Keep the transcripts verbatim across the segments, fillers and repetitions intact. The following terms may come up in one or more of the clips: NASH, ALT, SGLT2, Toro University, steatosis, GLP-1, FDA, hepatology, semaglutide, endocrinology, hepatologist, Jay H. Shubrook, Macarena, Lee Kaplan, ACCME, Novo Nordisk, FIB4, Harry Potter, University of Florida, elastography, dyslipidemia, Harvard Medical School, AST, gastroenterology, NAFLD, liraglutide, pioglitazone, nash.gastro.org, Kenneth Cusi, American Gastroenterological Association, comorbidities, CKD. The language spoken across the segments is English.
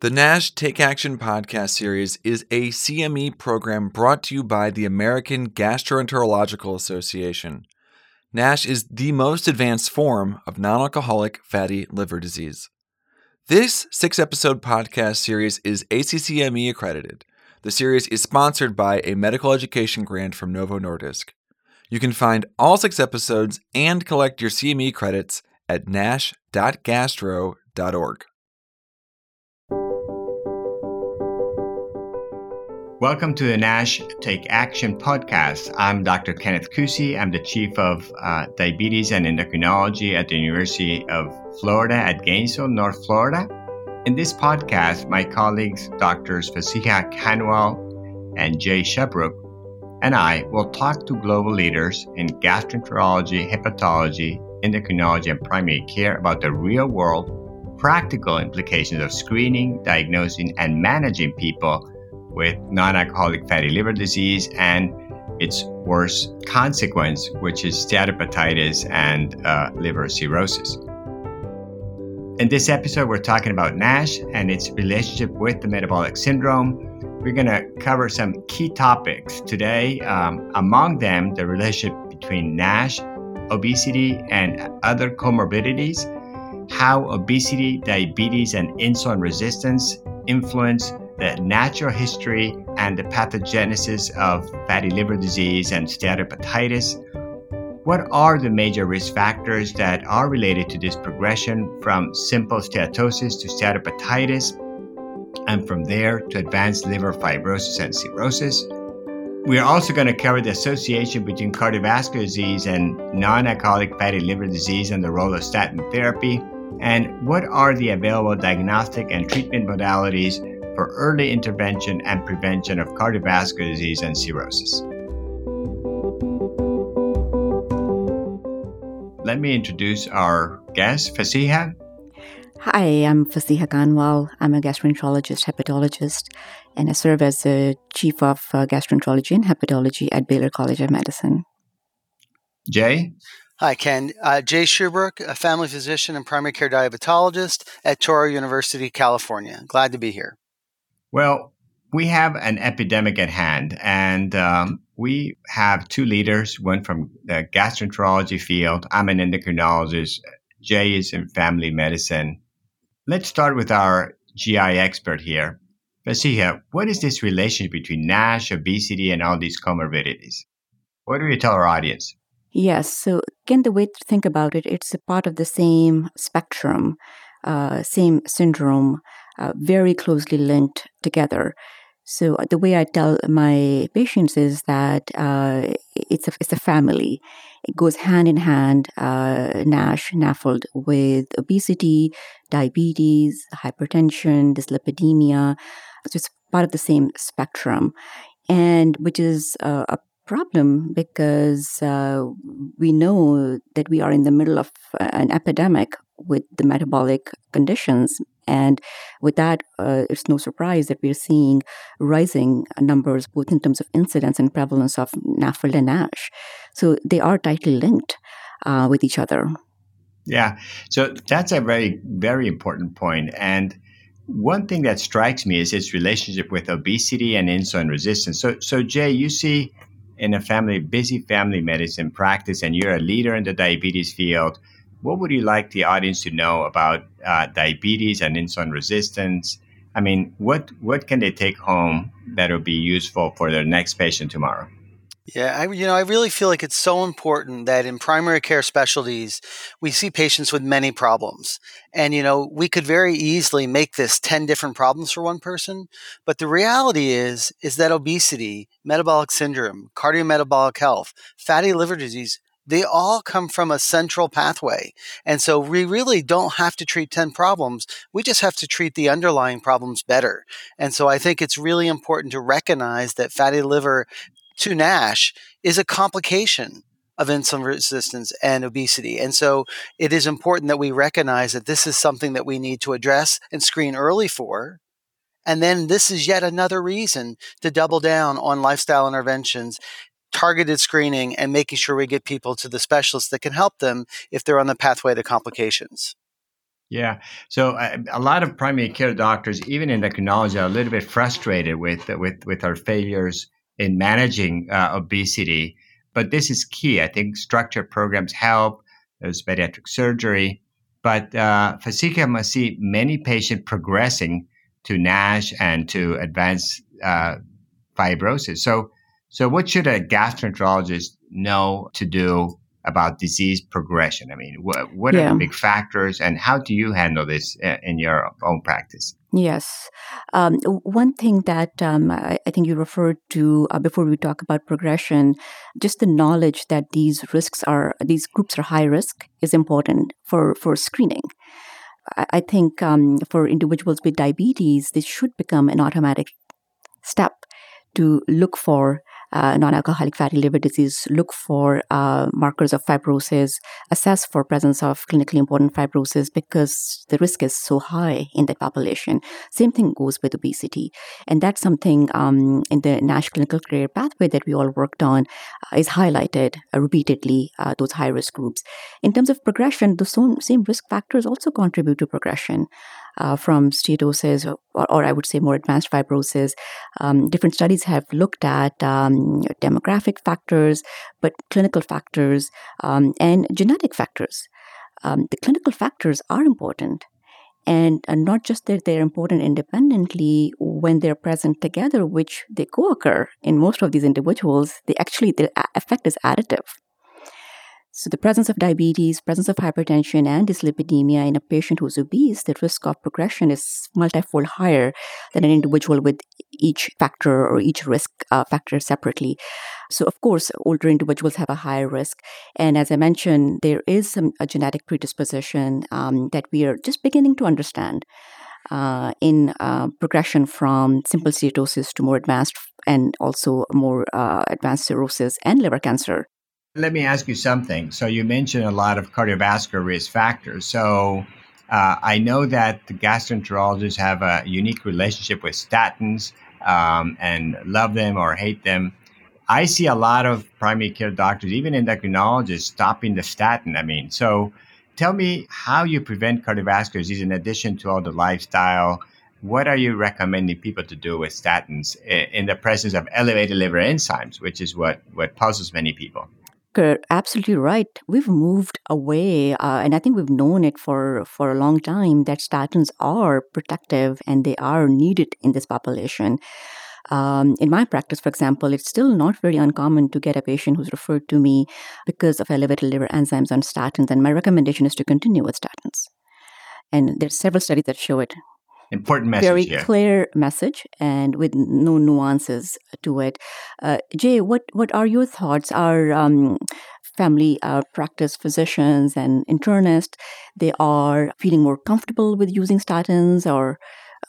The NASH Take Action podcast series is a C M E program brought to you by the American Gastroenterological Association. NASH is the most advanced form of non-alcoholic fatty liver disease. This six-episode podcast series is A C C M E accredited. The series is sponsored by a medical education grant from Novo Nordisk. You can find all six episodes and collect your C M E credits at nash dot gastro dot org. Welcome to the NASH Take Action podcast. I'm Doctor Kenneth Cusi. I'm the Chief of uh, Diabetes and Endocrinology at the University of Florida at Gainesville, North Florida. In this podcast, my colleagues, Doctors Fasiha Kanwal and Jay Shubrook, and I will talk to global leaders in gastroenterology, hepatology, endocrinology, and primary care about the real-world practical implications of screening, diagnosing, and managing people with non-alcoholic fatty liver disease and its worst consequence, which is steatohepatitis and uh, liver cirrhosis. In this episode, we're talking about NASH and its relationship with the metabolic syndrome. We're going to cover some key topics today, um, among them the relationship between NASH, obesity, and other comorbidities, how obesity, diabetes, and insulin resistance influence the natural history and the pathogenesis of fatty liver disease and steatohepatitis. What are the major risk factors that are related to this progression from simple steatosis to steatohepatitis, and from there to advanced liver fibrosis and cirrhosis? We are also going to cover the association between cardiovascular disease and non-alcoholic fatty liver disease and the role of statin therapy, and what are the available diagnostic and treatment modalities for early intervention and prevention of cardiovascular disease and cirrhosis. Let me introduce our guest, Fasiha. Hi, I'm Fasiha Kanwal. I'm a gastroenterologist, hepatologist, and I serve as the Chief of Gastroenterology and Hepatology at Baylor College of Medicine. Jay? Hi, Ken. Uh, Jay Shubrook, a family physician and primary care diabetologist at Toro University, California. Glad to be here. Well, we have an epidemic at hand, and um, we have two leaders, one from the gastroenterology field. I'm an endocrinologist. Jay is in family medicine. Let's start with our G I expert here. Fasiha, what is this relationship between NASH, obesity, and all these comorbidities? What do you tell our audience? Yes. So again, the way to think about it, it's a part of the same spectrum, uh, same syndrome, Uh, very closely linked together. So the way I tell my patients is that uh, it's a it's a family. It goes hand in hand, uh, NASH, NAFLD, with obesity, diabetes, hypertension, dyslipidemia. So it's part of the same spectrum, and which is uh, a problem because uh, we know that we are in the middle of an epidemic with the metabolic conditions. And with that, uh, it's no surprise that we're seeing rising numbers, both in terms of incidence and prevalence of NAFLD and NASH. So they are tightly linked uh, with each other. Yeah. So that's a very, very important point. And one thing that strikes me is its relationship with obesity and insulin resistance. So, so Jay, you see in a family, busy family medicine practice, and you're a leader in the diabetes field. What would you like the audience to know about uh, diabetes and insulin resistance? I mean, what what can they take home that will be useful for their next patient tomorrow? Yeah, I, you know, I really feel like it's so important that in primary care specialties, we see patients with many problems. And, you know, we could very easily make this ten different problems for one person. But the reality is, is that obesity, metabolic syndrome, cardiometabolic health, fatty liver disease, they all come from a central pathway. And so we really don't have to treat ten problems. We just have to treat the underlying problems better. And so I think it's really important to recognize that fatty liver to NASH is a complication of insulin resistance and obesity. And so it is important that we recognize that this is something that we need to address and screen early for. And then this is yet another reason to double down on lifestyle interventions, targeted screening, and making sure we get people to the specialists that can help them if they're on the pathway to complications. Yeah. So uh, a lot of primary care doctors, even in endocrinology, are a little bit frustrated with with, with our failures in managing uh, obesity. But this is key. I think structured programs help. There's pediatric surgery. But uh, Fasiha must see many patients progressing to NASH and to advanced uh, fibrosis. So so what should a gastroenterologist know to do about disease progression? I mean, wh- what are yeah. the big factors, and how do you handle this in your own practice? Yes. Um, one thing that um, I, I think you referred to uh, before we talk about progression, just the knowledge that these risks are, these groups are high risk is important for, for screening. I, I think um, for individuals with diabetes, this should become an automatic step to look for Uh, non-alcoholic fatty liver disease, look for uh, markers of fibrosis, assess for presence of clinically important fibrosis because the risk is so high in that population. Same thing goes with obesity. And that's something um, in the NASH clinical career pathway that we all worked on uh, is highlighted uh, repeatedly, uh, those high-risk groups. In terms of progression, the so- same risk factors also contribute to progression. Uh, from steatosis, or, or I would say more advanced fibrosis. Um, different studies have looked at um, demographic factors, but clinical factors um, and genetic factors. Um, the clinical factors are important, and uh, not just that they're important independently when they're present together, which they co-occur in most of these individuals. They actually, the effect is additive. So the presence of diabetes, presence of hypertension, and dyslipidemia in a patient who's obese, the risk of progression is multifold higher than an individual with each factor or each risk uh, factor separately. So, of course, older individuals have a higher risk. And as I mentioned, there is some, a genetic predisposition um, that we are just beginning to understand uh, in uh, progression from simple steatosis to more advanced and also more uh, advanced cirrhosis and liver cancer. Let me ask you something. So you mentioned a lot of cardiovascular risk factors. So uh, I know that the gastroenterologists have a unique relationship with statins um, and love them or hate them. I see a lot of primary care doctors, even endocrinologists, stopping the statin. I mean, so tell me how you prevent cardiovascular disease in addition to all the lifestyle. What are you recommending people to do with statins in the presence of elevated liver enzymes, which is what, what puzzles many people? You're absolutely right. We've moved away, uh, and I think we've known it for, for a long time, that statins are protective and they are needed in this population. Um, in my practice, for example, it's still not very uncommon to get a patient who's referred to me because of elevated liver enzymes on statins, and my recommendation is to continue with statins. And there's several studies that show it. Important message. Very yeah. clear message and with no nuances to it. Uh, Jay, what, what are your thoughts? Our um, family uh, practice physicians and internists, they are feeling more comfortable with using statins, or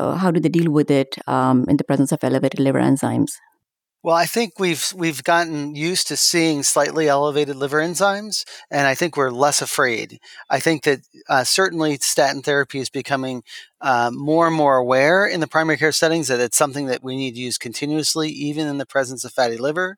uh, how do they deal with it um, in the presence of elevated liver enzymes? Well, I think we've we've gotten used to seeing slightly elevated liver enzymes, and I think we're less afraid. I think that uh, certainly statin therapy is becoming uh, more and more aware in the primary care settings that it's something that we need to use continuously, even in the presence of fatty liver.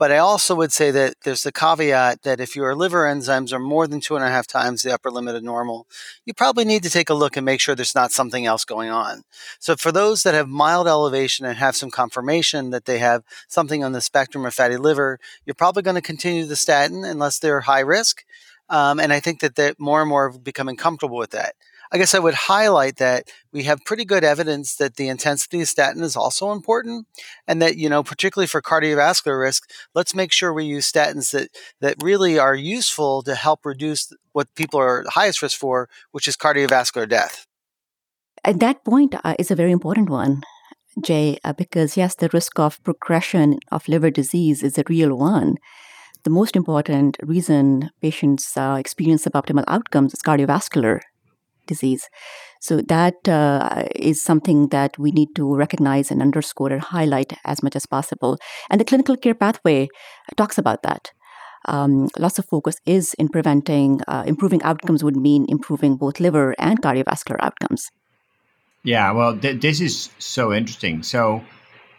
But I also would say that there's the caveat that if your liver enzymes are more than two and a half times the upper limit of normal, you probably need to take a look and make sure there's not something else going on. So for those that have mild elevation and have some confirmation that they have something on the spectrum of fatty liver, you're probably going to continue the statin unless they're high risk. Um, and I think that they're more and more becoming comfortable with that. I guess I would highlight that we have pretty good evidence that the intensity of statin is also important, and that, you know, particularly for cardiovascular risk, let's make sure we use statins that, that really are useful to help reduce what people are at highest risk for, which is cardiovascular death. At that point uh, is a very important one, Jay, uh, because yes, the risk of progression of liver disease is a real one. The most important reason patients uh, experience suboptimal outcomes is cardiovascular disease. So that uh, is something that we need to recognize and underscore and highlight as much as possible. And the clinical care pathway talks about that. Um, lots of focus is in preventing, uh, improving outcomes would mean improving both liver and cardiovascular outcomes. Yeah, well, th- this is so interesting. So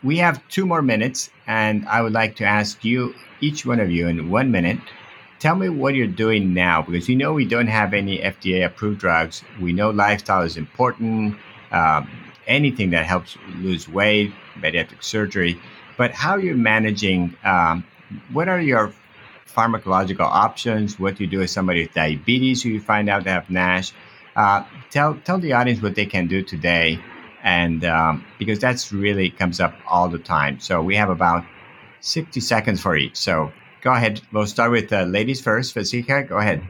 we have two more minutes, and I would like to ask you, each one of you in one minute, Tell me what you're doing now, because you know we don't have any F D A-approved drugs. We know lifestyle is important, um, anything that helps lose weight, bariatric surgery. But how are you managing, um, what are your pharmacological options? What do you do with somebody with diabetes who you find out they have NASH? Uh, tell tell the audience what they can do today, and um, because that's really comes up all the time. So we have about sixty seconds for each. So go ahead. We'll start with the uh, ladies first. Fasiha, go ahead.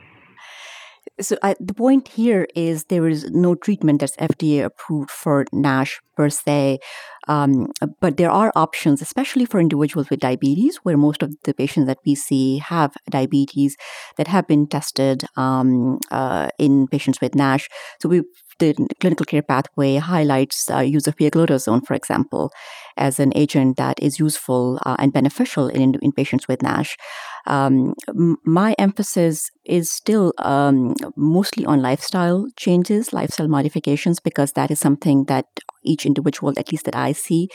So uh, the point here is there is no treatment that's F D A approved for NASH per se, um, but there are options, especially for individuals with diabetes, where most of the patients that we see have diabetes that have been tested um, uh, in patients with NASH. So we the clinical care pathway highlights uh, use of pioglitazone, for example, as an agent that is useful uh, and beneficial in, in patients with NASH. Um, my emphasis is still um, mostly on lifestyle changes, lifestyle modifications, because that is something that each individual, at least that I see,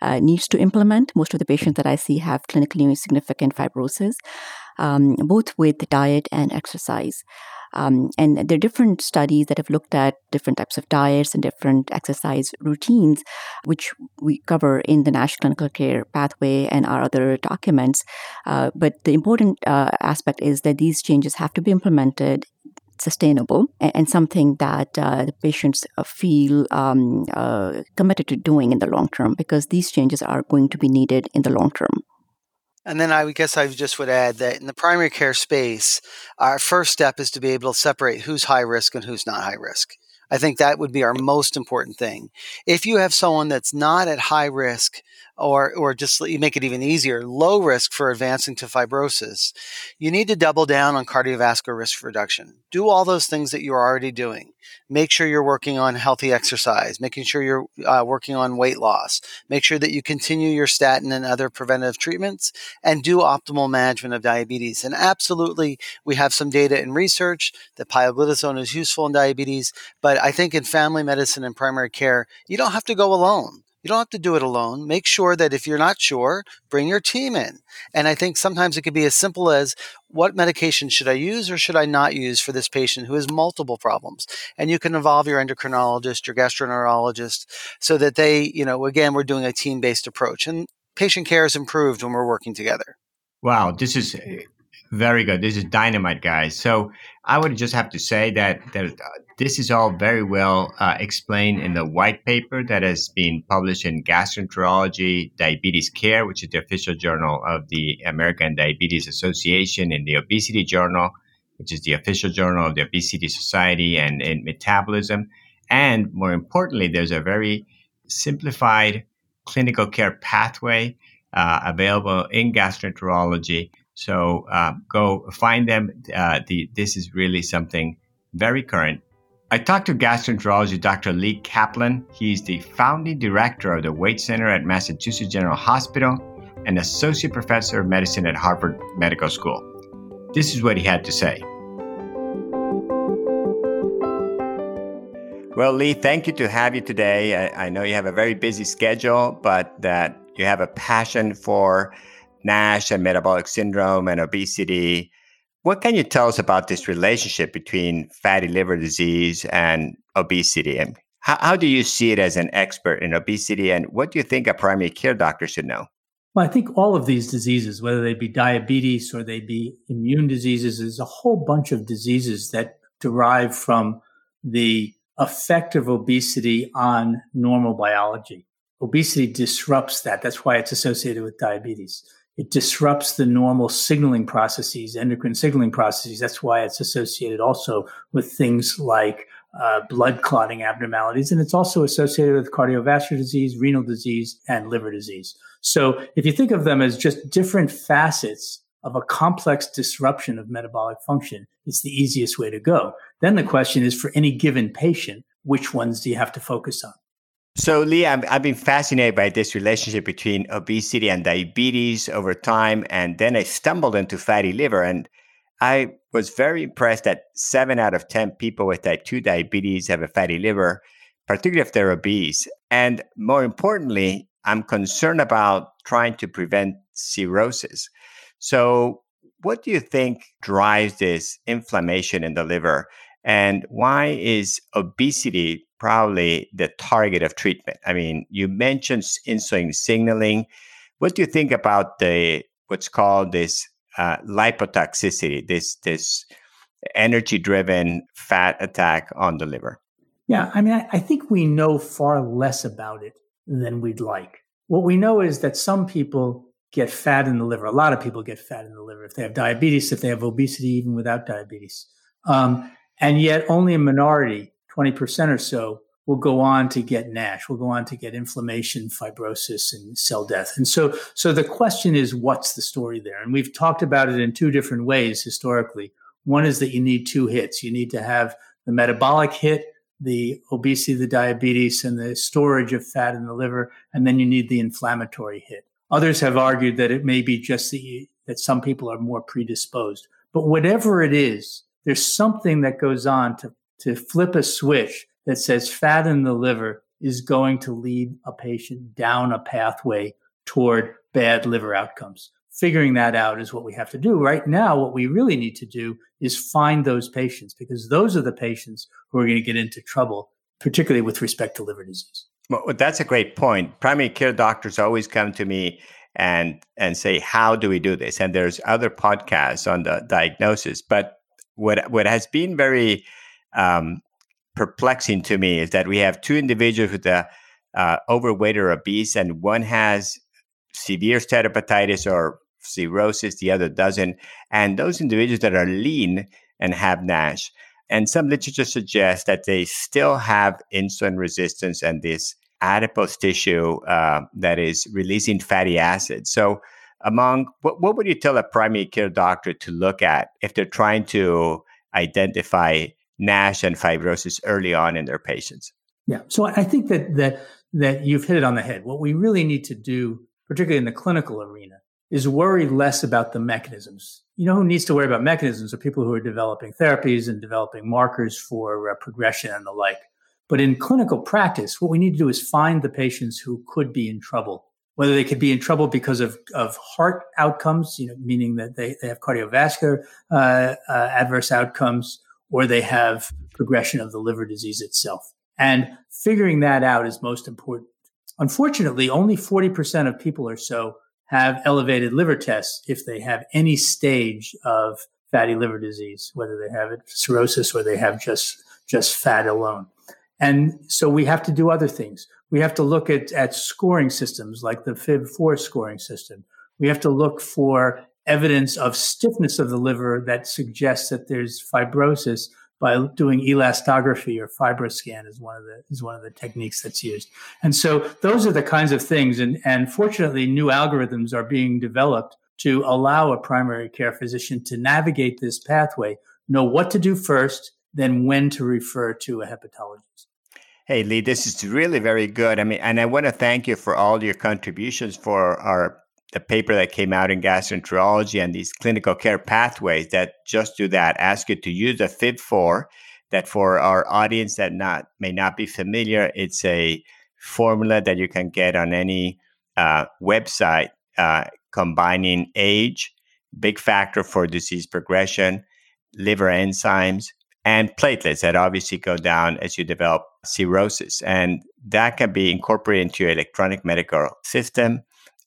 uh, needs to implement. Most of the patients that I see have clinically significant fibrosis, um, both with diet and exercise. Um, and there are different studies that have looked at different types of diets and different exercise routines, which we cover in the NASH clinical care pathway and our other documents. Uh, but the important uh, aspect is that these changes have to be implemented sustainable and, and something that uh, the patients feel um, uh, committed to doing in the long term, because these changes are going to be needed in the long term. And then I guess I just would add that in the primary care space, our first step is to be able to separate who's high risk and who's not high risk. I think that would be our most important thing. If you have someone that's not at high risk, or or just you make it even easier, low risk for advancing to fibrosis, you need to double down on cardiovascular risk reduction. Do all those things that you're already doing. Make sure you're working on healthy exercise, making sure you're uh, working on weight loss. Make sure that you continue your statin and other preventative treatments, and do optimal management of diabetes. And absolutely, we have some data in research that pioglitazone is useful in diabetes, but I think in family medicine and primary care, you don't have to go alone. You don't have to do it alone. Make sure that if you're not sure, bring your team in. And I think sometimes it could be as simple as, what medication should I use or should I not use for this patient who has multiple problems? And you can involve your endocrinologist, your gastroenterologist, so that they, you know, again, we're doing a team-based approach. And patient care is improved when we're working together. Wow, this is very good. This is dynamite, guys. So I would just have to say that, that this is all very well uh, explained in the white paper that has been published in Gastroenterology Diabetes Care, which is the official journal of the American Diabetes Association, and the Obesity Journal, which is the official journal of the Obesity Society and, and Metabolism. And more importantly, there's a very simplified clinical care pathway uh, available in gastroenterology. So uh, go find them. Uh, the, this is really something very current. I talked to gastroenterologist Doctor Lee Kaplan. He's the founding director of the Weight Center at Massachusetts General Hospital and associate professor of medicine at Harvard Medical School. This is what he had to say. Well, Lee, thank you to have you today. I, I know you have a very busy schedule, but that you have a passion for NASH and metabolic syndrome and obesity. What can you tell us about this relationship between fatty liver disease and obesity? And how, how do you see it as an expert in obesity? And what do you think a primary care doctor should know? Well, I think all of these diseases, whether they be diabetes or they be immune diseases, there's a whole bunch of diseases that derive from the effect of obesity on normal biology. Obesity disrupts that. That's why it's associated with diabetes. It disrupts the normal signaling processes, endocrine signaling processes. That's why it's associated also with things like uh, blood clotting abnormalities. And it's also associated with cardiovascular disease, renal disease, and liver disease. So if you think of them as just different facets of a complex disruption of metabolic function, it's the easiest way to go. Then the question is, for any given patient, which ones do you have to focus on? So, Lee, I'm, I've been fascinated by this relationship between obesity and diabetes over time, and then I stumbled into fatty liver, and I was very impressed that seven out of ten people with type two diabetes have a fatty liver, particularly if they're obese. And more importantly, I'm concerned about trying to prevent cirrhosis. So What do you think drives this inflammation in the liver? And why is obesity probably the target of treatment? I mean, you mentioned insulin signaling. What do you think about the what's called this uh, lipotoxicity, this this energy-driven fat attack on the liver? Yeah, I mean, I, I think we know far less about it than we'd like. What we know is that some people get fat in the liver. A lot of people get fat in the liver if they have diabetes, if they have obesity, even without diabetes. Um, and yet only a minority, twenty percent or so, will go on to get NASH, will go on to get inflammation, fibrosis, and cell death. And so, so the question is, what's the story there? And we've talked about it in two different ways historically. One is that you need two hits. You need to have the metabolic hit, the obesity, the diabetes, and the storage of fat in the liver, and then you need the inflammatory hit. Others have argued that it may be just the, that some people are more predisposed. But whatever it is, there's something that goes on to, to flip a switch that says fat in the liver is going to lead a patient down a pathway toward bad liver outcomes. Figuring that out is what we have to do. Right now, what we really need to do is find those patients, because those are the patients who are going to get into trouble, particularly with respect to liver disease. Well, that's a great point. Primary care doctors always come to me and and say, how do we do this? And there's other podcasts on the diagnosis. But what what has been very um, perplexing to me is that we have two individuals with a uh, overweight or obese, and one has severe steatohepatitis or cirrhosis, the other doesn't. And those individuals that are lean and have NASH, and some literature suggests that they still have insulin resistance and this adipose tissue uh, that is releasing fatty acids. So among, what, what would you tell a primary care doctor to look at if they're trying to identify NASH and fibrosis early on in their patients? Yeah, so I think that that that you've hit it on the head. What we really need to do, particularly in the clinical arena, is worry less about the mechanisms. You know who needs to worry about mechanisms are people who are developing therapies and developing markers for uh, progression and the like. But in clinical practice, what we need to do is find the patients who could be in trouble, whether they could be in trouble because of, of heart outcomes, you know, meaning that they, they have cardiovascular uh, uh, adverse outcomes, or they have progression of the liver disease itself. And figuring that out is most important. Unfortunately, only forty percent of people or so have elevated liver tests if they have any stage of fatty liver disease, whether they have cirrhosis or they have just, just fat alone. And so we have to do other things. We have to look at, at scoring systems like the F I B four scoring system. We have to look for evidence of stiffness of the liver that suggests that there's fibrosis by doing elastography, or FibroScan is one of the is one of the techniques that's used. And so those are the kinds of things. And, and fortunately, new algorithms are being developed to allow a primary care physician to navigate this pathway, know what to do first, then when to refer to a hepatologist. Hey, Lee, this is really very good. I mean, and I want to thank you for all your contributions for our the paper that came out in Gastroenterology and these clinical care pathways that just do that, ask you to use the F I B four, that for our audience that not may not be familiar, it's a formula that you can get on any uh, website uh, combining age, big factor for disease progression, liver enzymes, and platelets that obviously go down as you develop cirrhosis. And that can be incorporated into your electronic medical system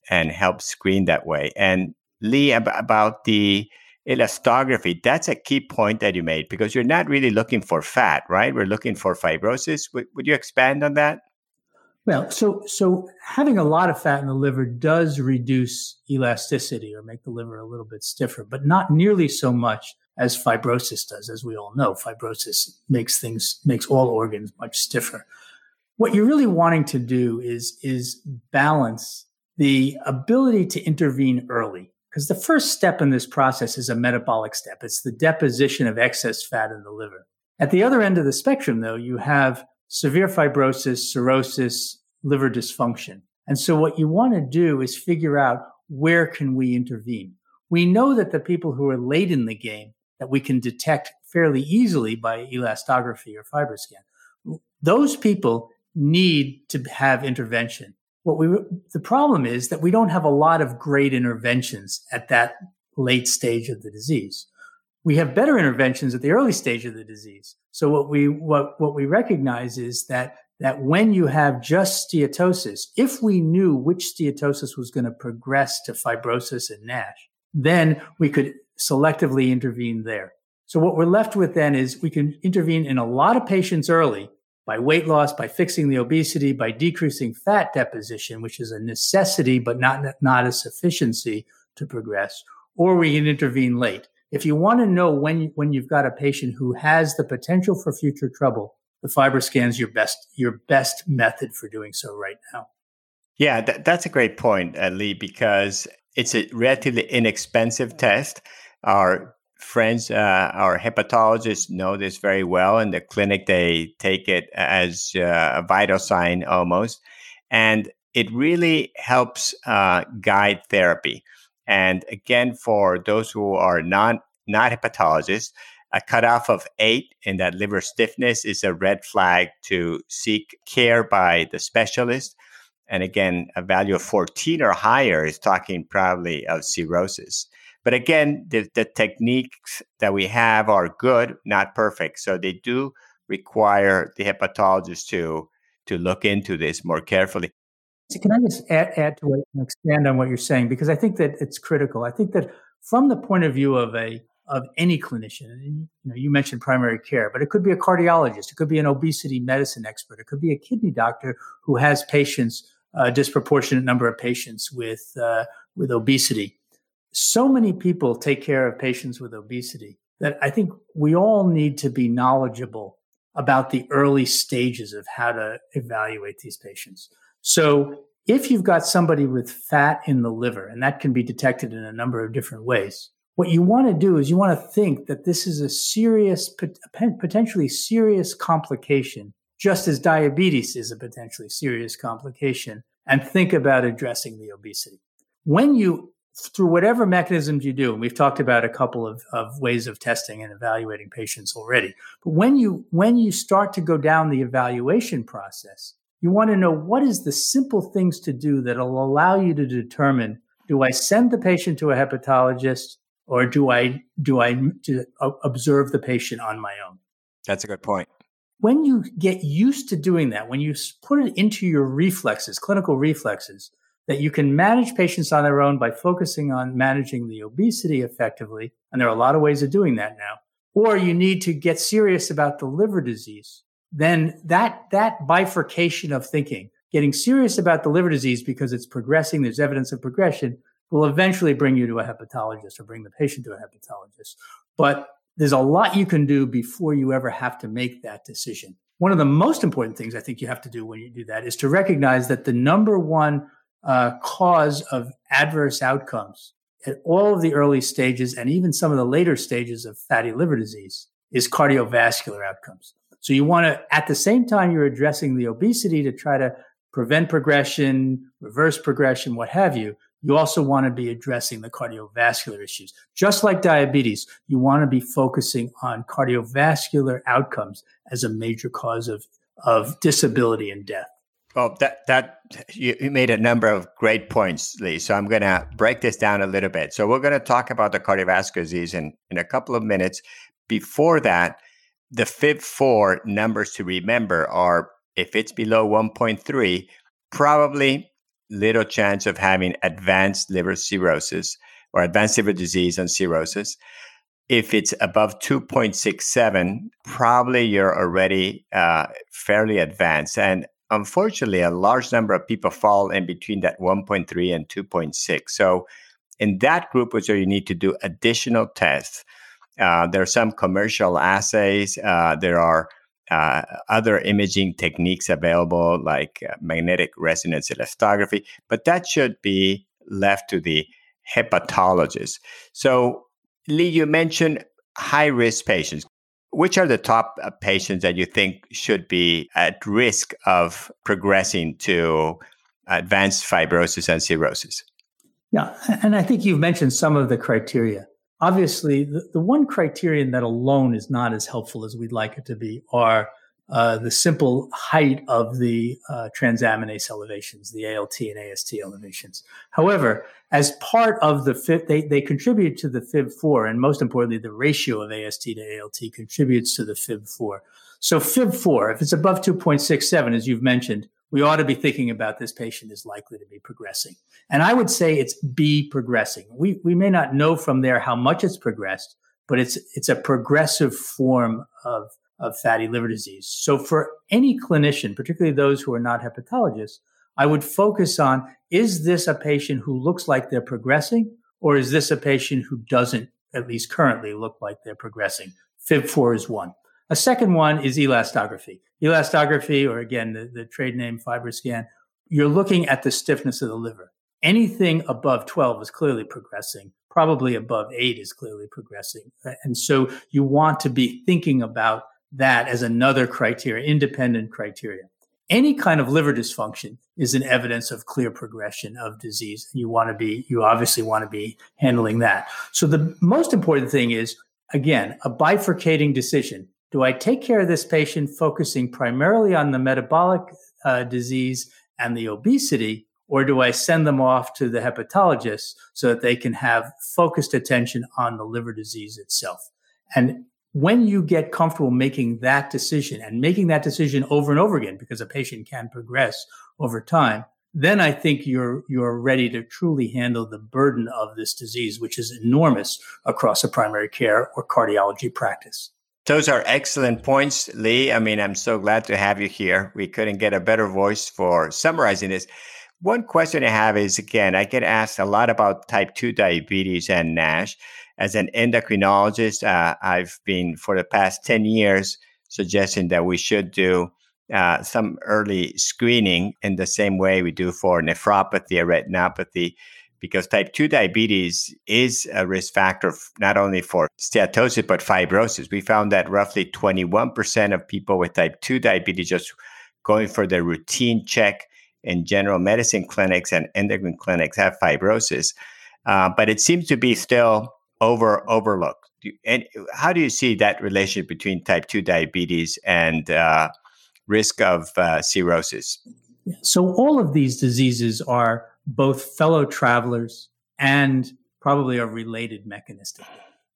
and help screen that way. And Lee, ab- about the elastography, that's a key point that you made, because you're not really looking for fat, right? We're looking for fibrosis. W- would you expand on that? Well, so so having a lot of fat in the liver does reduce elasticity or make the liver a little bit stiffer, but not nearly so much as fibrosis does. As we all know, fibrosis makes things makes all organs much stiffer. What you're really wanting to do is is balance the ability to intervene early, because the first step in this process is a metabolic step. It's the deposition of excess fat in the liver. At the other end of the spectrum, though, you have severe fibrosis, cirrhosis, liver dysfunction. And so what you want to do is figure out, where can we intervene? We know that the people who are late in the game that we can detect fairly easily by elastography or FibroScan, those people need to have intervention. What we, the problem is that we don't have a lot of great interventions at that late stage of the disease. We have better interventions at the early stage of the disease. So what we what what we recognize is that that when you have just steatosis, if we knew which steatosis was going to progress to fibrosis and NASH, then we could selectively intervene there. So what we're left with then is we can intervene in a lot of patients early by weight loss, by fixing the obesity, by decreasing fat deposition, which is a necessity but not, not a sufficiency to progress, or we can intervene late. If you want to know when, when you've got a patient who has the potential for future trouble, the FibroScan is your best, your best method for doing so right now. Yeah, that, that's a great point, uh, Lee, because it's a relatively inexpensive test. Our friends, uh, our hepatologists know this very well. In the clinic, they take it as uh, a vital sign almost. And it really helps uh, guide therapy. And again, for those who are non, not hepatologists, a cutoff of eight in that liver stiffness is a red flag to seek care by the specialist. And again, a value of fourteen or higher is talking probably of cirrhosis. But again, the, the techniques that we have are good, not perfect. So they do require the hepatologist to, to look into this more carefully. So can I just add, add to it and expand on what you're saying? Because I think that it's critical. I think that from the point of view of a of any clinician, you know, you mentioned primary care, but it could be a cardiologist, it could be an obesity medicine expert, it could be a kidney doctor who has patients, a disproportionate number of patients with uh, with obesity. So many people take care of patients with obesity that I think we all need to be knowledgeable about the early stages of how to evaluate these patients. So if you've got somebody with fat in the liver, and that can be detected in a number of different ways, what you want to do is you want to think that this is a serious, potentially serious complication, just as diabetes is a potentially serious complication, and think about addressing the obesity. When you, through whatever mechanisms you do, and we've talked about a couple of, of ways of testing and evaluating patients already, but when you when you start to go down the evaluation process, you want to know what is the simple things to do that will allow you to determine, do I send the patient to a hepatologist or do I do I do, uh, observe the patient on my own? That's a good point. When you get used to doing that, when you put it into your reflexes, clinical reflexes, that you can manage patients on their own by focusing on managing the obesity effectively, and there are a lot of ways of doing that now, or you need to get serious about the liver disease, then that that bifurcation of thinking, getting serious about the liver disease because it's progressing, there's evidence of progression, will eventually bring you to a hepatologist or bring the patient to a hepatologist. But there's a lot you can do before you ever have to make that decision. One of the most important things I think you have to do when you do that is to recognize that the number one uh, cause of adverse outcomes at all of the early stages and even some of the later stages of fatty liver disease is cardiovascular outcomes. So you want to, at the same time you're addressing the obesity to try to prevent progression, reverse progression, what have you, you also want to be addressing the cardiovascular issues. Just like diabetes, you want to be focusing on cardiovascular outcomes as a major cause of, of disability and death. Well, that that you, you made a number of great points, Lee. So I'm going to break this down a little bit. So we're going to talk about the cardiovascular disease in, in a couple of minutes. Before that, the F I B four numbers to remember are, if it's below one point three, probably little chance of having advanced liver cirrhosis or advanced liver disease and cirrhosis. If it's above two point six seven, probably you're already uh, fairly advanced. And unfortunately, a large number of people fall in between that one point three and two point six. So in that group, which you need to do additional tests. Uh, there are some commercial assays. Uh, there are uh, other imaging techniques available, like uh, magnetic resonance elastography, but that should be left to the hepatologist. So, Lee, you mentioned high-risk patients. Which are the top uh, patients that you think should be at risk of progressing to advanced fibrosis and cirrhosis? Yeah, and I think you've mentioned some of the criteria. Obviously, the, the one criterion that alone is not as helpful as we'd like it to be are uh, the simple height of the uh, transaminase elevations, the A L T and A S T elevations. However, as part of the F I B, they, they contribute to the F I B four, and most importantly, the ratio of A S T to A L T contributes to the F I B four. So F I B four, if it's above two point six seven, as you've mentioned, we ought to be thinking about this patient is likely to be progressing. And I would say it's be progressing. We we may not know from there how much it's progressed, but it's it's a progressive form of, of fatty liver disease. So for any clinician, particularly those who are not hepatologists, I would focus on, is this a patient who looks like they're progressing, or is this a patient who doesn't, at least currently, look like they're progressing? F I B four is one. A second one is elastography. Elastography, or again, the, the trade name FibroScan, you're looking at the stiffness of the liver. Anything above twelve is clearly progressing. Probably above eight is clearly progressing. And so you want to be thinking about that as another criteria, independent criteria. Any kind of liver dysfunction is an evidence of clear progression of disease. You want to be, you obviously want to be handling that. So the most important thing is, again, a bifurcating decision. Do I take care of this patient focusing primarily on the metabolic uh, disease and the obesity, or do I send them off to the hepatologist so that they can have focused attention on the liver disease itself? And when you get comfortable making that decision and making that decision over and over again, because a patient can progress over time, then I think you're you're ready to truly handle the burden of this disease, which is enormous across a primary care or cardiology practice. Those are excellent points, Lee. I mean, I'm so glad to have you here. We couldn't get a better voice for summarizing this. One question I have is, again, I get asked a lot about type two diabetes and NASH. As an endocrinologist, uh, I've been for the past ten years suggesting that we should do uh, some early screening in the same way we do for nephropathy or retinopathy, because type two diabetes is a risk factor not only for steatosis, but fibrosis. We found that roughly twenty-one percent of people with type two diabetes just going for their routine check in general medicine clinics and endocrine clinics have fibrosis. Uh, but it seems to be still over overlooked. Do you, and how do you see that relationship between type two diabetes and uh, risk of uh, cirrhosis? So all of these diseases are both fellow travelers and probably are related mechanistically.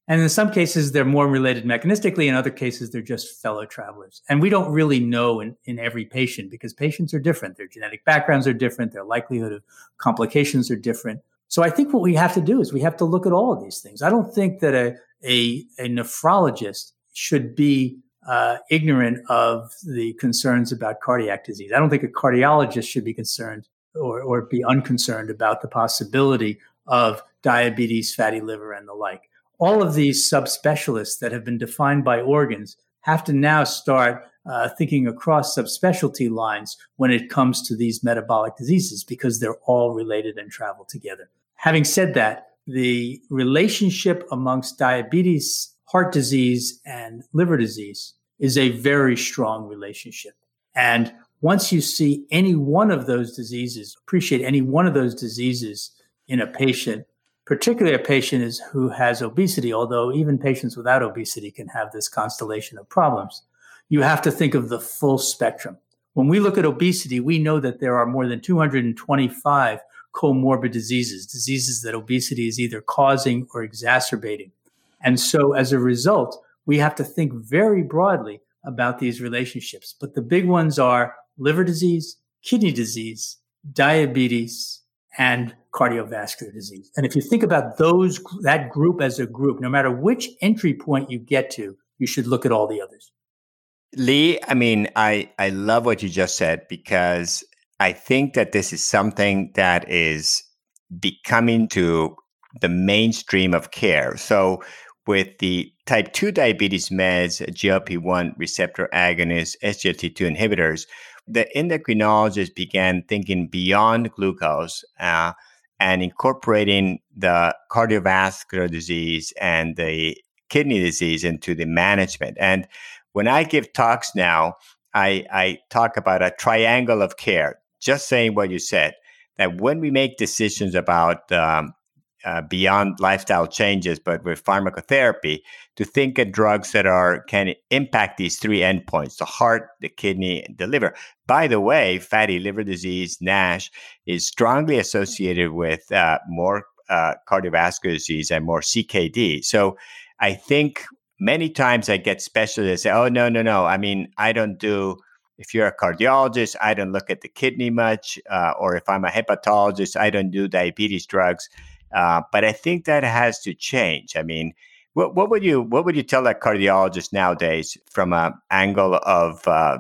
And in some cases, they're more related mechanistically. In other cases, they're just fellow travelers. And we don't really know in, in every patient, because patients are different. Their genetic backgrounds are different. Their likelihood of complications are different. So I think what we have to do is we have to look at all of these things. I don't think that a, a, a nephrologist should be Uh, ignorant of the concerns about cardiac disease. I don't think a cardiologist should be concerned or, or be unconcerned about the possibility of diabetes, fatty liver, and the like. All of these subspecialists that have been defined by organs have to now start uh, thinking across subspecialty lines when it comes to these metabolic diseases, because they're all related and travel together. Having said that, the relationship amongst diabetes, heart disease, and liver disease is a very strong relationship. And once you see any one of those diseases, appreciate any one of those diseases in a patient, particularly a patient is who has obesity, although even patients without obesity can have this constellation of problems, you have to think of the full spectrum. When we look at obesity, we know that there are more than two hundred twenty-five comorbid diseases, diseases that obesity is either causing or exacerbating. And so as a result, we have to think very broadly about these relationships. But the big ones are liver disease, kidney disease, diabetes, and cardiovascular disease. And if you think about those, that group as a group, no matter which entry point you get to, you should look at all the others. Lee, I mean, I, I love what you just said, because I think that this is something that is becoming to the mainstream of care. So with the type two diabetes meds, G L P one receptor agonists, S G L T two inhibitors, the endocrinologists began thinking beyond glucose uh, and incorporating the cardiovascular disease and the kidney disease into the management. And when I give talks now, I, I talk about a triangle of care, just saying what you said, that when we make decisions about um, uh, beyond lifestyle changes, but with pharmacotherapy, to think of drugs that are can impact these three endpoints, the heart, the kidney, the liver. By the way, fatty liver disease, NASH, is strongly associated with uh, more uh, cardiovascular disease and more C K D. So I think many times I get specialists say, oh, no, no, no. I mean, I don't do... If you're a cardiologist, I don't look at the kidney much, uh, or if I'm a hepatologist, I don't do diabetes drugs. Uh, but I think that has to change. I mean, what, what would you what would you tell a cardiologist nowadays from an angle of uh,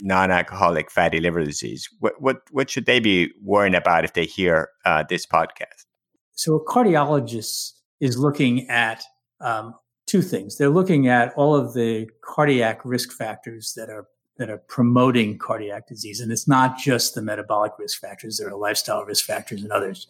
non-alcoholic fatty liver disease? What, what what should they be worrying about if they hear uh, this podcast? So a cardiologist is looking at um, two things. They're looking at all of the cardiac risk factors that are that are promoting cardiac disease. And it's not just the metabolic risk factors, there are lifestyle risk factors and others.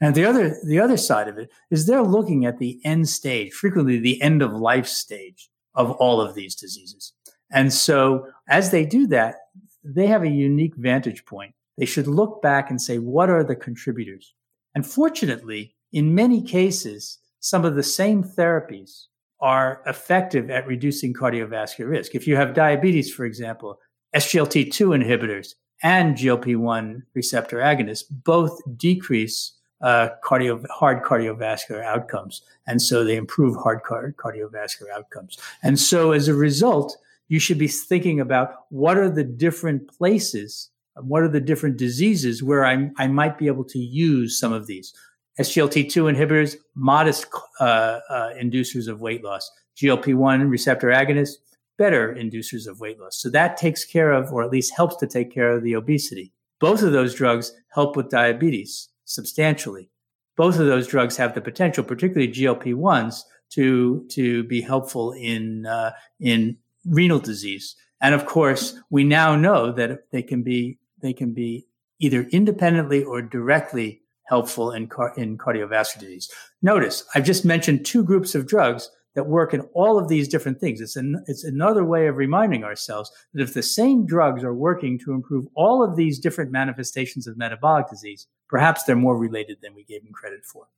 And the other, the other side of it is they're looking at the end stage, frequently the end of life stage of all of these diseases. And so as they do that, they have a unique vantage point. They should look back and say, what are the contributors? And fortunately, in many cases, some of the same therapies are effective at reducing cardiovascular risk. If you have diabetes, for example, S G L T two inhibitors and G L P one receptor agonists both decrease uh, cardio, hard cardiovascular outcomes. And so they improve hard car- cardiovascular outcomes. And so as a result, you should be thinking about what are the different places, what are the different diseases where I, I might be able to use some of these. S G L T two inhibitors, modest uh, uh, inducers of weight loss. G L P one receptor agonists, better inducers of weight loss. So that takes care of, or at least helps to take care of, the obesity. Both of those drugs help with diabetes substantially. Both of those drugs have the potential, particularly G L P ones, to to be helpful in uh, in renal disease. And of course, we now know that they can be they can be either independently or directly helpful in, car- in cardiovascular disease. Notice, I've just mentioned two groups of drugs that work in all of these different things. It's an, it's another way of reminding ourselves that if the same drugs are working to improve all of these different manifestations of metabolic disease, perhaps they're more related than we gave them credit for.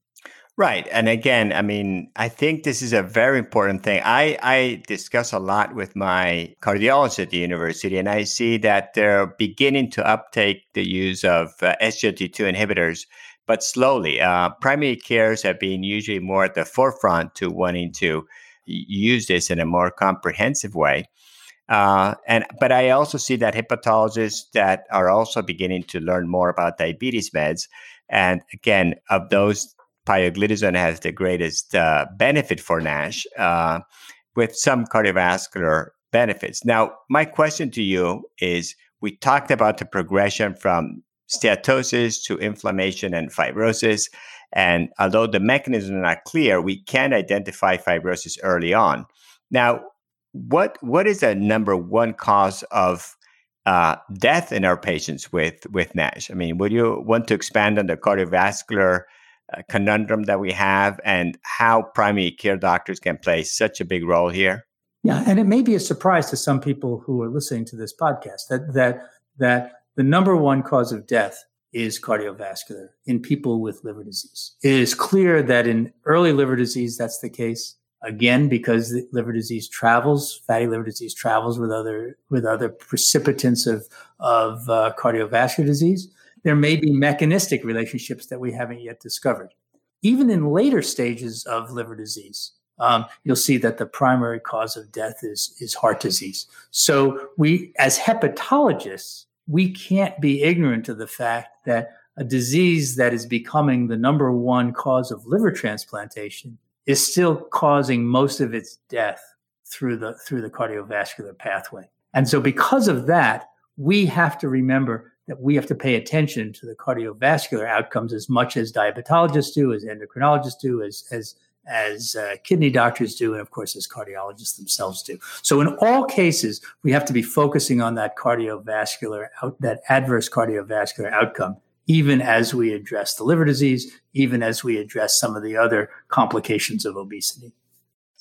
Right. And again, I mean, I think this is a very important thing. I, I discuss a lot with my cardiologist at the university, and I see that they're beginning to uptake the use of uh, S G L T two inhibitors, but slowly. Uh, primary cares have been usually more at the forefront to wanting to use this in a more comprehensive way. Uh, and But I also see that hepatologists that are also beginning to learn more about diabetes meds. And again, of those, pioglitazone has the greatest uh, benefit for NASH uh, with some cardiovascular benefits. Now, my question to you is, we talked about the progression from steatosis to inflammation and fibrosis. And although the mechanisms are not clear, we can identify fibrosis early on. Now, what what is the number one cause of uh, death in our patients with, with NASH? I mean, would you want to expand on the cardiovascular uh, conundrum that we have and how primary care doctors can play such a big role here? Yeah, and it may be a surprise to some people who are listening to this podcast that that that the number one cause of death is cardiovascular in people with liver disease. It is clear that in early liver disease, that's the case. Again, because liver disease travels, fatty liver disease travels with other with other precipitants of, of uh, cardiovascular disease. There may be mechanistic relationships that we haven't yet discovered. Even in later stages of liver disease, Um, you'll see that the primary cause of death is, is heart disease. So we, as hepatologists, we can't be ignorant of the fact that a disease that is becoming the number one cause of liver transplantation is still causing most of its death through the, through the cardiovascular pathway. And so because of that, we have to remember that we have to pay attention to the cardiovascular outcomes as much as diabetologists do, as endocrinologists do, as, as, as uh, kidney doctors do, and of course, as cardiologists themselves do. So in all cases, we have to be focusing on that cardiovascular, out, that adverse cardiovascular outcome, even as we address the liver disease, even as we address some of the other complications of obesity.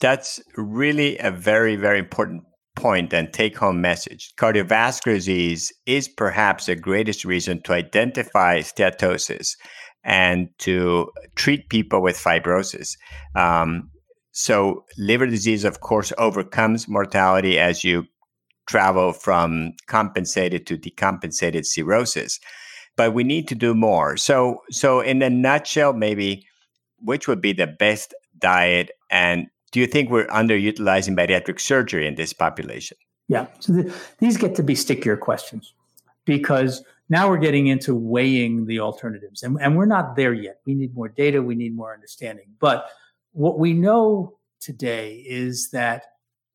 That's really a very, very important point and take-home message. Cardiovascular disease is perhaps the greatest reason to identify steatosis and to treat people with fibrosis. Um, so liver disease, of course, overcomes mortality as you travel from compensated to decompensated cirrhosis. But we need to do more. So, so in a nutshell, maybe, which would be the best diet? And do you think we're underutilizing bariatric surgery in this population? Yeah. So the, these get to be stickier questions, because now we're getting into weighing the alternatives, and, and we're not there yet. We need more data. We need more understanding. But what we know today is that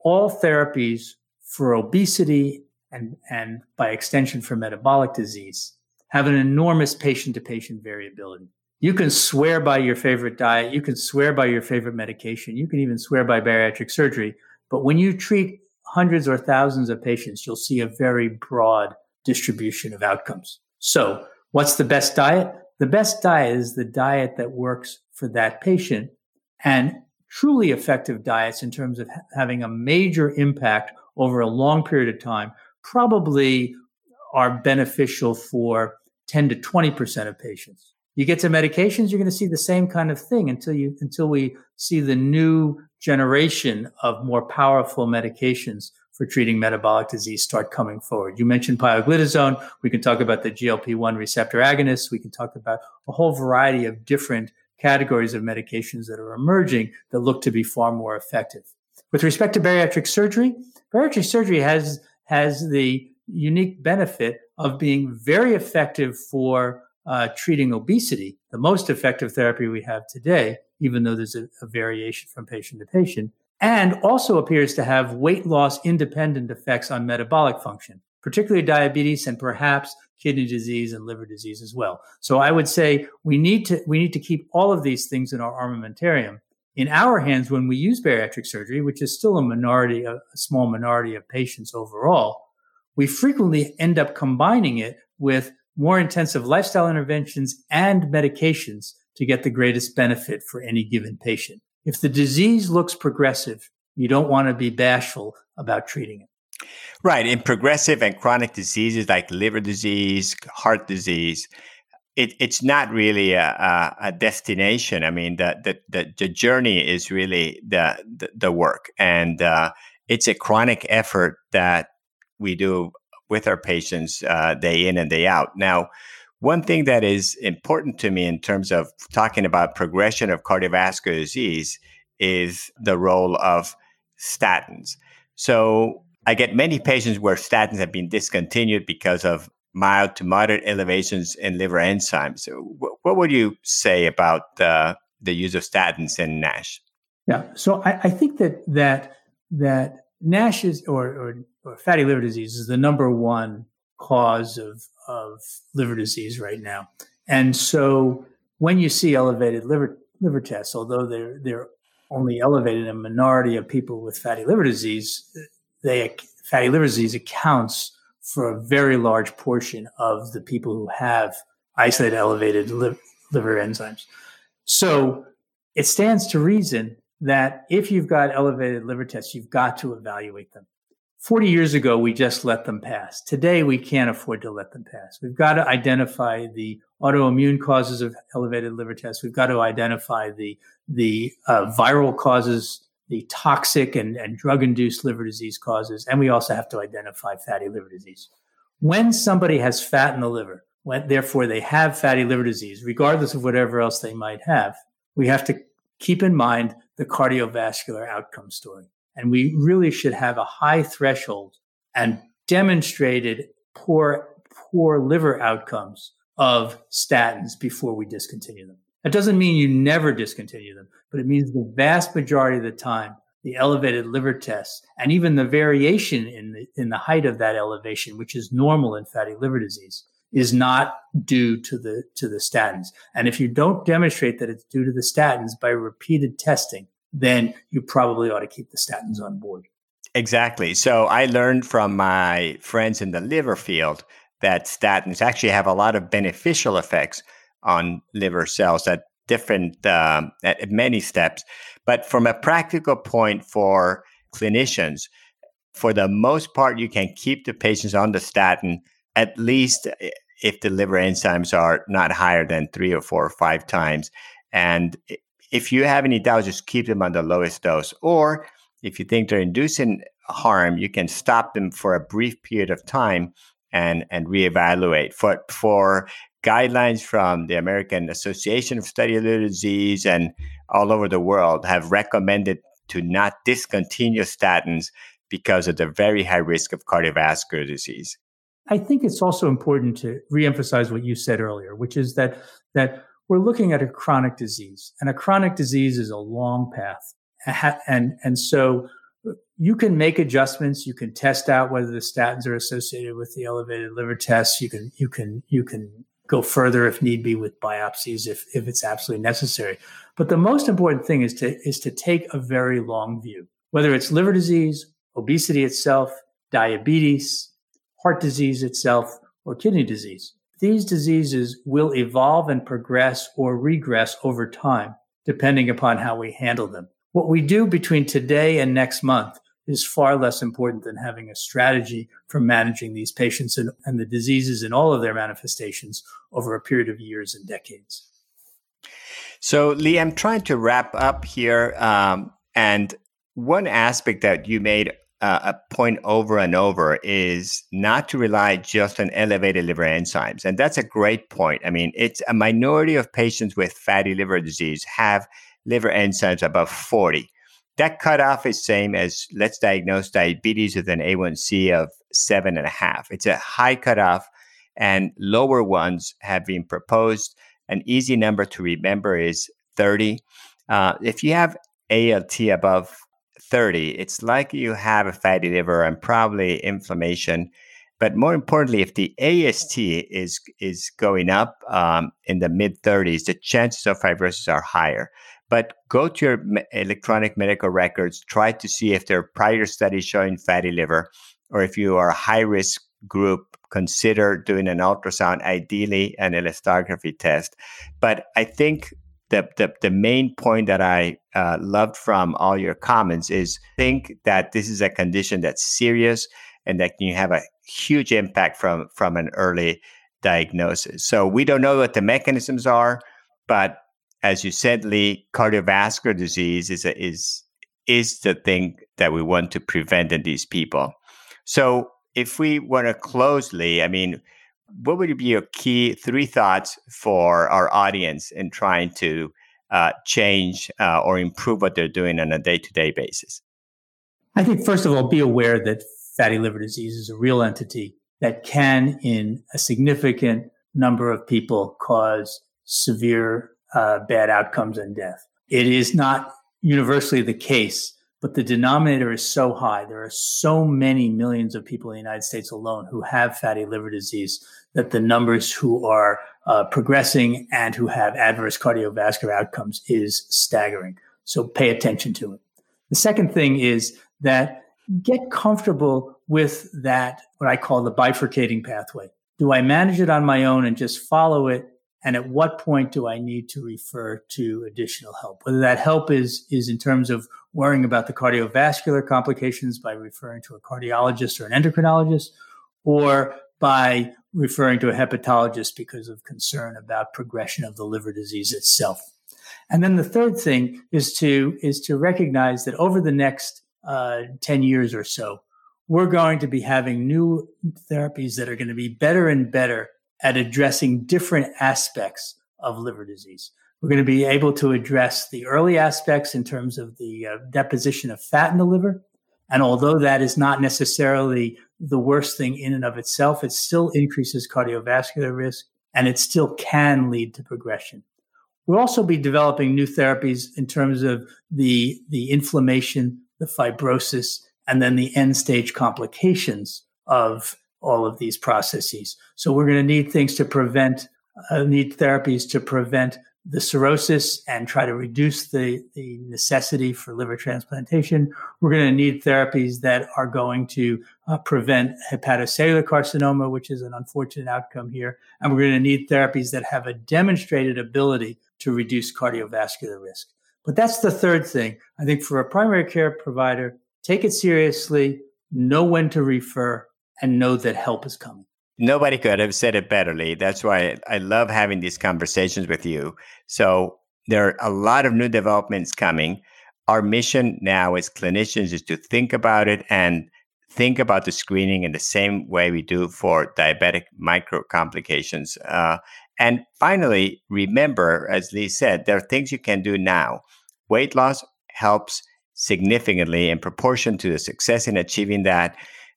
all therapies for obesity and, and by extension for metabolic disease have an enormous patient-to-patient variability. You can swear by your favorite diet. You can swear by your favorite medication. You can even swear by bariatric surgery. But when you treat hundreds or thousands of patients, you'll see a very broad distribution of outcomes. So what's the best diet? The best diet is the diet that works for that patient, and truly effective diets in terms of ha- having a major impact over a long period of time probably are beneficial for ten to twenty percent of patients. You get to medications, you're going to see the same kind of thing until you until we see the new generation of more powerful medications for treating metabolic disease start coming forward. You mentioned pioglitazone. We can talk about the G L P one receptor agonists. We can talk about a whole variety of different categories of medications that are emerging that look to be far more effective. With respect to bariatric surgery, bariatric surgery has has the unique benefit of being very effective for uh, treating obesity, the most effective therapy we have today, even though there's a, a variation from patient to patient, and also appears to have weight loss independent effects on metabolic function, particularly diabetes and perhaps kidney disease and liver disease as well. So I would say we need to we need to keep all of these things in our armamentarium in our hands when we use bariatric surgery, which is still a minority, a small minority of patients overall. We frequently end up combining it with more intensive lifestyle interventions and medications to get the greatest benefit for any given patient. If the disease looks progressive, you don't want to be bashful about treating it. Right. In progressive and chronic diseases like liver disease, heart disease, it, it's not really a, a destination. I mean, the the, the, the journey is really the, the, the work. And uh, it's a chronic effort that we do with our patients uh, day in and day out. Now, one thing that is important to me in terms of talking about progression of cardiovascular disease is the role of statins. So I get many patients where statins have been discontinued because of mild to moderate elevations in liver enzymes. So w- what would you say about uh, the use of statins in NASH? Yeah, so I, I think that that that NASH is, or, or or fatty liver disease is the number one cause of, of liver disease right now. And so when you see elevated liver liver tests, although they're, they're only elevated in a minority of people with fatty liver disease, they fatty liver disease accounts for a very large portion of the people who have isolated elevated li- liver enzymes. So it stands to reason that if you've got elevated liver tests, you've got to evaluate them. forty years ago, we just let them pass. Today, we can't afford to let them pass. We've got to identify the autoimmune causes of elevated liver tests. We've got to identify the the uh, viral causes, the toxic and, and drug-induced liver disease causes, and we also have to identify fatty liver disease. When somebody has fat in the liver, when therefore they have fatty liver disease, regardless of whatever else they might have, we have to keep in mind the cardiovascular outcome story. And we really should have a high threshold and demonstrated poor, poor liver outcomes of statins before we discontinue them. That doesn't mean you never discontinue them, but it means the vast majority of the time, the elevated liver tests and even the variation in the, in the height of that elevation, which is normal in fatty liver disease, is not due to the, to the statins. And if you don't demonstrate that it's due to the statins by repeated testing, then you probably ought to keep the statins on board. Exactly. So I learned from my friends in the liver field that statins actually have a lot of beneficial effects on liver cells at different, um, at many steps. But from a practical point for clinicians, for the most part, you can keep the patients on the statin at least if the liver enzymes are not higher than three or four or five times. And if you have any doubts, just keep them on the lowest dose. Or if you think they're inducing harm, you can stop them for a brief period of time and, and reevaluate. For, for guidelines from the American Association of Study of Liver Disease and all over the world have recommended to not discontinue statins because of the very high risk of cardiovascular disease. I think it's also important to reemphasize what you said earlier, which is that that we're looking at a chronic disease, and a chronic disease is a long path. And, and so you can make adjustments. You can test out whether the statins are associated with the elevated liver tests. You can you can you can go further if need be with biopsies if if it's absolutely necessary. But the most important thing is to is to take a very long view, whether it's liver disease, obesity itself, diabetes, heart disease itself, or kidney disease. These diseases will evolve and progress or regress over time, depending upon how we handle them. What we do between today and next month is far less important than having a strategy for managing these patients and, and the diseases in all of their manifestations over a period of years and decades. So, Lee, I'm trying to wrap up here. Um, and one aspect that you made Uh, a point over and over is not to rely just on elevated liver enzymes. And that's a great point. I mean, it's a minority of patients with fatty liver disease have liver enzymes above forty. That cutoff is same as let's diagnose diabetes with an A one C of seven and a half. It's a high cutoff, and lower ones have been proposed. An easy number to remember is thirty. Uh, if you have A L T above thirty, it's likely you have a fatty liver and probably inflammation. But more importantly, if the A S T is is going up um, in the mid-thirties, the chances of fibrosis are higher. But go to your me- electronic medical records, try to see if there are prior studies showing fatty liver, or if you are a high-risk group, consider doing an ultrasound, ideally an elastography test. But I think The, the the main point that I uh, loved from all your comments is think that this is a condition that's serious and that can have a huge impact from, from an early diagnosis. So we don't know what the mechanisms are, but as you said, Lee, cardiovascular disease is a, is is the thing that we want to prevent in these people. So if we want to close, Lee, I mean, what would be your key three thoughts for our audience in trying to uh, change uh, or improve what they're doing on a day-to-day basis? I think, first of all, be aware that fatty liver disease is a real entity that can, in a significant number of people, cause severe uh, bad outcomes and death. It is not universally the case, but the denominator is so high. There are so many millions of people in the United States alone who have fatty liver disease that the numbers who are uh, progressing and who have adverse cardiovascular outcomes is staggering. So pay attention to it. The second thing is that get comfortable with that, what I call the bifurcating pathway. Do I manage it on my own and just follow it? And at what point do I need to refer to additional help? Whether that help is is in terms of worrying about the cardiovascular complications by referring to a cardiologist or an endocrinologist, or by referring to a hepatologist because of concern about progression of the liver disease itself. And then the third thing is to is to recognize that over the next uh, ten years or so, we're going to be having new therapies that are going to be better and better at addressing different aspects of liver disease. We're going to be able to address the early aspects in terms of the uh, deposition of fat in the liver. And although that is not necessarily the worst thing in and of itself, it still increases cardiovascular risk, and it still can lead to progression. We'll also be developing new therapies in terms of the, the inflammation, the fibrosis, and then the end-stage complications of all of these processes. So we're going to need things to prevent, uh, need therapies to prevent the cirrhosis and try to reduce the, the necessity for liver transplantation. We're going to need therapies that are going to uh, prevent hepatocellular carcinoma, which is an unfortunate outcome here. And we're going to need therapies that have a demonstrated ability to reduce cardiovascular risk. But that's the third thing. I think for a primary care provider, take it seriously, know when to refer, and know that help is coming. Nobody could have said it better, Lee. That's why I love having these conversations with you. So there are a lot of new developments coming. Our mission now as clinicians is to think about it and think about the screening in the same way we do for diabetic microcomplications. Uh, and finally, remember, as Lee said, there are things you can do now. Weight loss helps significantly in proportion to the success in achieving that.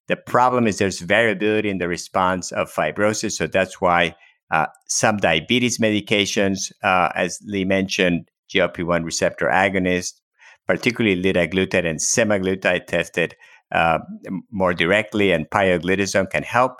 The problem is there's variability in the response of fibrosis. So that's why uh, some diabetes medications, uh, as Lee mentioned, G L P one receptor agonists, particularly liraglutide and semaglutide tested uh, more directly, and pioglitazone can help.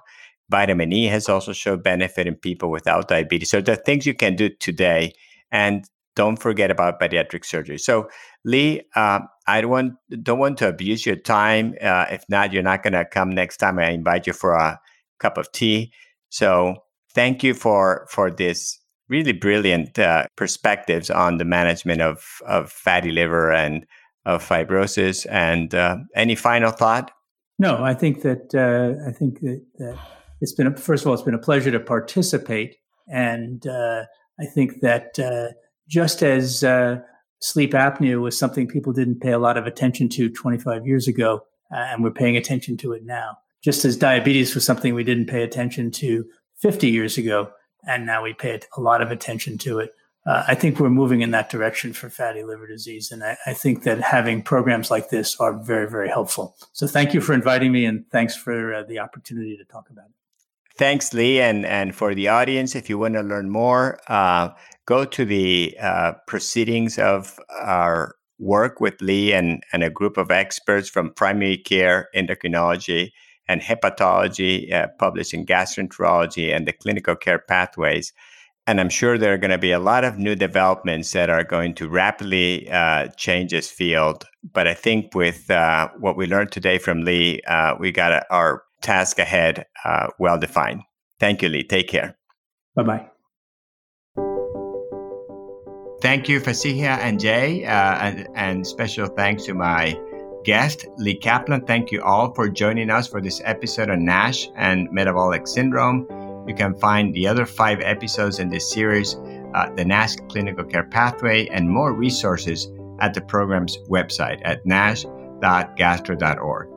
Vitamin E has also shown benefit in people without diabetes. So there are things you can do today. And don't forget about bariatric surgery. So, Lee, uh, I don't want, don't want to abuse your time. Uh, if not, you're not going to come next time. I invite you for a cup of tea. So thank you for for this really brilliant uh, perspectives on the management of, of fatty liver and of fibrosis. And uh, any final thought? No, I think that uh, I think that, that it's been a, first of all, it's been a pleasure to participate, and uh, I think that. Uh, Just as uh, sleep apnea was something people didn't pay a lot of attention to twenty-five years ago, uh, and we're paying attention to it now. Just as diabetes was something we didn't pay attention to fifty years ago, and now we pay a lot of attention to it. Uh, I think we're moving in that direction for fatty liver disease, and I, I think that having programs like this are very, very helpful. So thank you for inviting me, and thanks for uh, the opportunity to talk about it. Thanks, Lee. And, and for the audience, if you want to learn more, uh, go to the uh, proceedings of our work with Lee and, and a group of experts from primary care, endocrinology, and hepatology, uh, published in Gastroenterology and the Clinical Care Pathways. And I'm sure there are going to be a lot of new developments that are going to rapidly uh, change this field. But I think with uh, what we learned today from Lee, uh, we got a, our task ahead uh, well defined. Thank you, Lee. Take care. Bye-bye. Thank you, Fasiha and Jay, uh, and, and special thanks to my guest, Lee Kaplan. Thank you all for joining us for this episode on NASH and metabolic syndrome. You can find the other five episodes in this series, uh, the NASH Clinical Care Pathway, and more resources at the program's website at nash dot gastro dot org.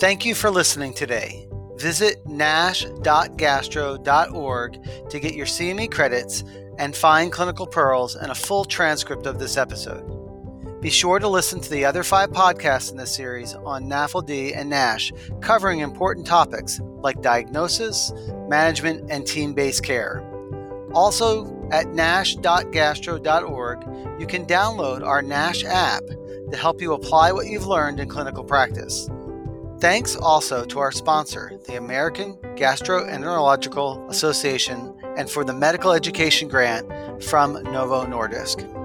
Thank you for listening today. Visit nash dot gastro dot org to get your C M E credits and find clinical pearls and a full transcript of this episode. Be sure to listen to the other five podcasts in this series on N A F L D and NASH, covering important topics like diagnosis, management, and team-based care. Also, at nash dot gastro dot org, you can download our NASH app to help you apply what you've learned in clinical practice. Thanks also to our sponsor, the American Gastroenterological Association, and for the medical education grant from Novo Nordisk.